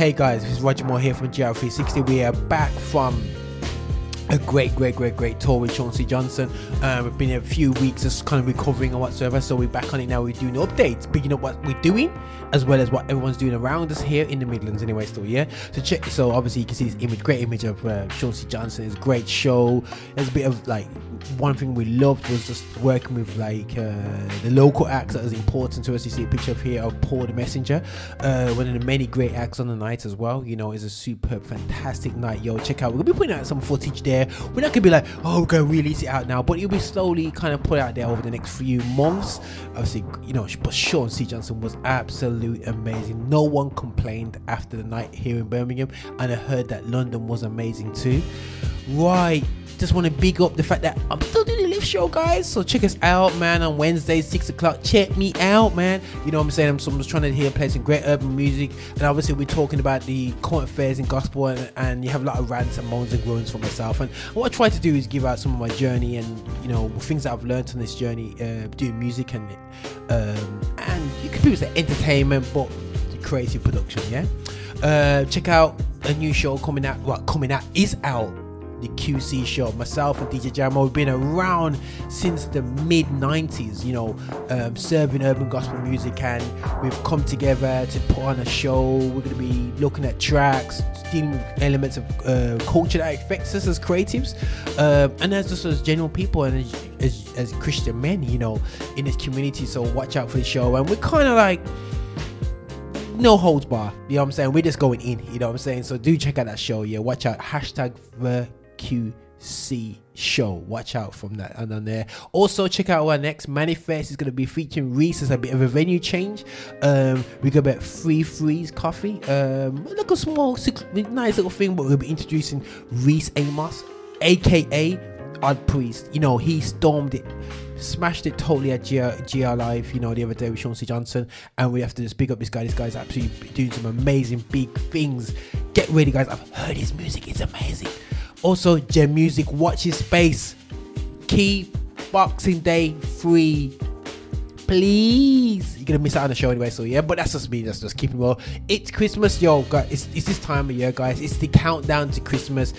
Hey guys, this is Roger Moore here from GL360. We are back from a great tour with Sean C. Johnson. We've been here a few weeks just kind of recovering or whatsoever, so we're back on it now. We're doing updates, picking up what we're doing as well as what everyone's doing around us here in the Midlands anyway still, yeah? So check, so obviously you can see this image, great image of Sean C. Johnson. It's a great show. There's a bit of like, one thing we loved was just working with like the local acts that is important to us. You see a picture of here of Paul the Messenger, one of the many great acts on the night as well. You know, it's a superb, fantastic night, yo. Check out, we're gonna be putting out some footage there. We're not gonna be like, oh, go release it out now, but it'll be slowly kind of put out there over the next few months. Obviously, you know, but Sean C. Johnson was absolutely amazing. No one complained after the night here in Birmingham, and I heard that London was amazing too. Right, just want to big up the fact that I'm still doing a live show, guys, so check us out, man, on Wednesdays 6 o'clock. Check me out, man, you know what I'm saying. I'm just trying to play some great urban music, and obviously we're talking about the current affairs in gospel, and you have a lot of rants and moans and groans for myself, and what I try to do is give out some of my journey and, you know, things that I've learned on this journey doing music, and you could be with the entertainment but the creative production, yeah. Check out a new show coming out, is out, the QC show. Myself and DJ Jamo have been around since the mid 90s, you know, serving urban gospel music, and we've come together to put on a show. We're going to be looking at tracks, dealing with elements of culture that affects us as creatives, and as just as general people, and as Christian men, you know, in this community. So watch out for the show, and we're kind of like no holds bar, you know what I'm saying, we're just going in, you know what I'm saying. So do check out that show, yeah, watch out, hashtag the QC show, watch out from that. And on there also check out our next manifest. Is going to be featuring Reese. It's a bit of a venue change. We got about Freeze Coffee, like a small nice little thing, but we'll be introducing Reese Amos, aka Odd Priest. You know, he stormed it, smashed it totally at GR Live, you know, the other day with Sean C. Johnson, and we have to just big up this guy. This guy's absolutely doing some amazing big things. Get ready, guys, I've heard his music, it's amazing. Also, Gem Music, watch his space. Keep Boxing Day free, please. You're gonna miss out on the show anyway, so yeah, but that's just me, that's just keeping it well. It's Christmas, yo, guys. It's this time of year, guys. It's the countdown to Christmas.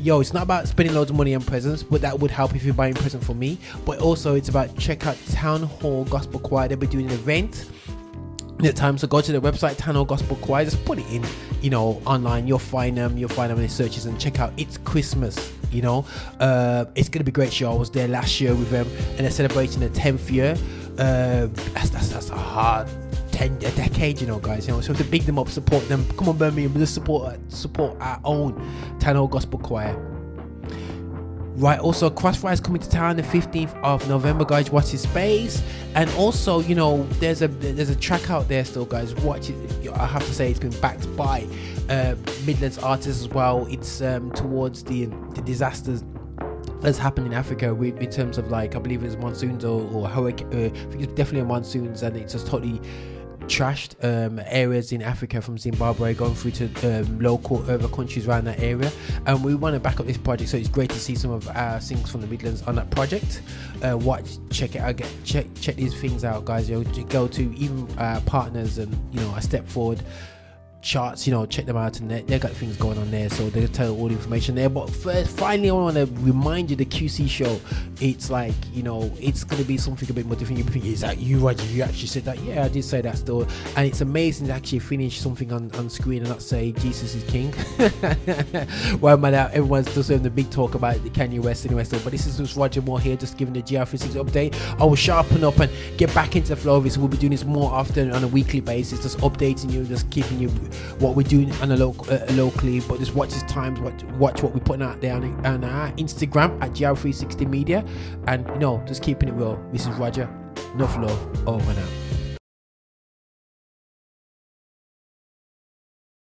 Yo, it's not about spending loads of money on presents, but that would help if you're buying a present for me. But also, it's about check out Town Hall Gospel Choir. They'll be doing an event at times, so go to their website, Tano Gospel Choir, just put it in, you know, online, you'll find them in the searches, and check out It's Christmas, you know. It's gonna be a great show. I was there last year with them, and they're celebrating the 10th year. That's a hard a decade, you know, guys, you know, so we have to big them up, support them. Come on, Birmingham, let's support our own Tano Gospel Choir. Right, also Crossfire's coming to town the 15th of November, guys, watch his space. And also, you know, there's a track out there still, guys, watch it. I have to say it's been backed by Midlands artists as well. It's towards the disasters that's happened in Africa with, in terms of like, I believe it's monsoons or hurricane, I think it's definitely monsoons, and it's just totally trashed areas in Africa, from Zimbabwe going through to local other countries around that area, and we want to back up this project, so it's great to see some of our things from the Midlands on that project. Check it out, check these things out, guys. You'll go to even our partners, and you know, I Step Forward charts, you know, check them out, and they got things going on there, so they'll tell all the information there. But first, finally, I want to remind you, the QC show, it's like, you know, it's going to be something a bit more different. You think, is that you, Roger? You actually said that? Yeah, I did say that still, and it's amazing to actually finish something on screen and not say Jesus is King. Well, man, everyone's just having the big talk about the Kanye West anyway still, but this is just Roger Moore here, just giving the GR360 update. I will sharpen up and get back into the flow of this. We'll be doing this more often on a weekly basis, just updating you, just keeping you what we're doing on a locally, but just watch his times, watch what we're putting out there on our Instagram at GL360 Media, and you know, just keeping it real. This is Roger, enough love, over now.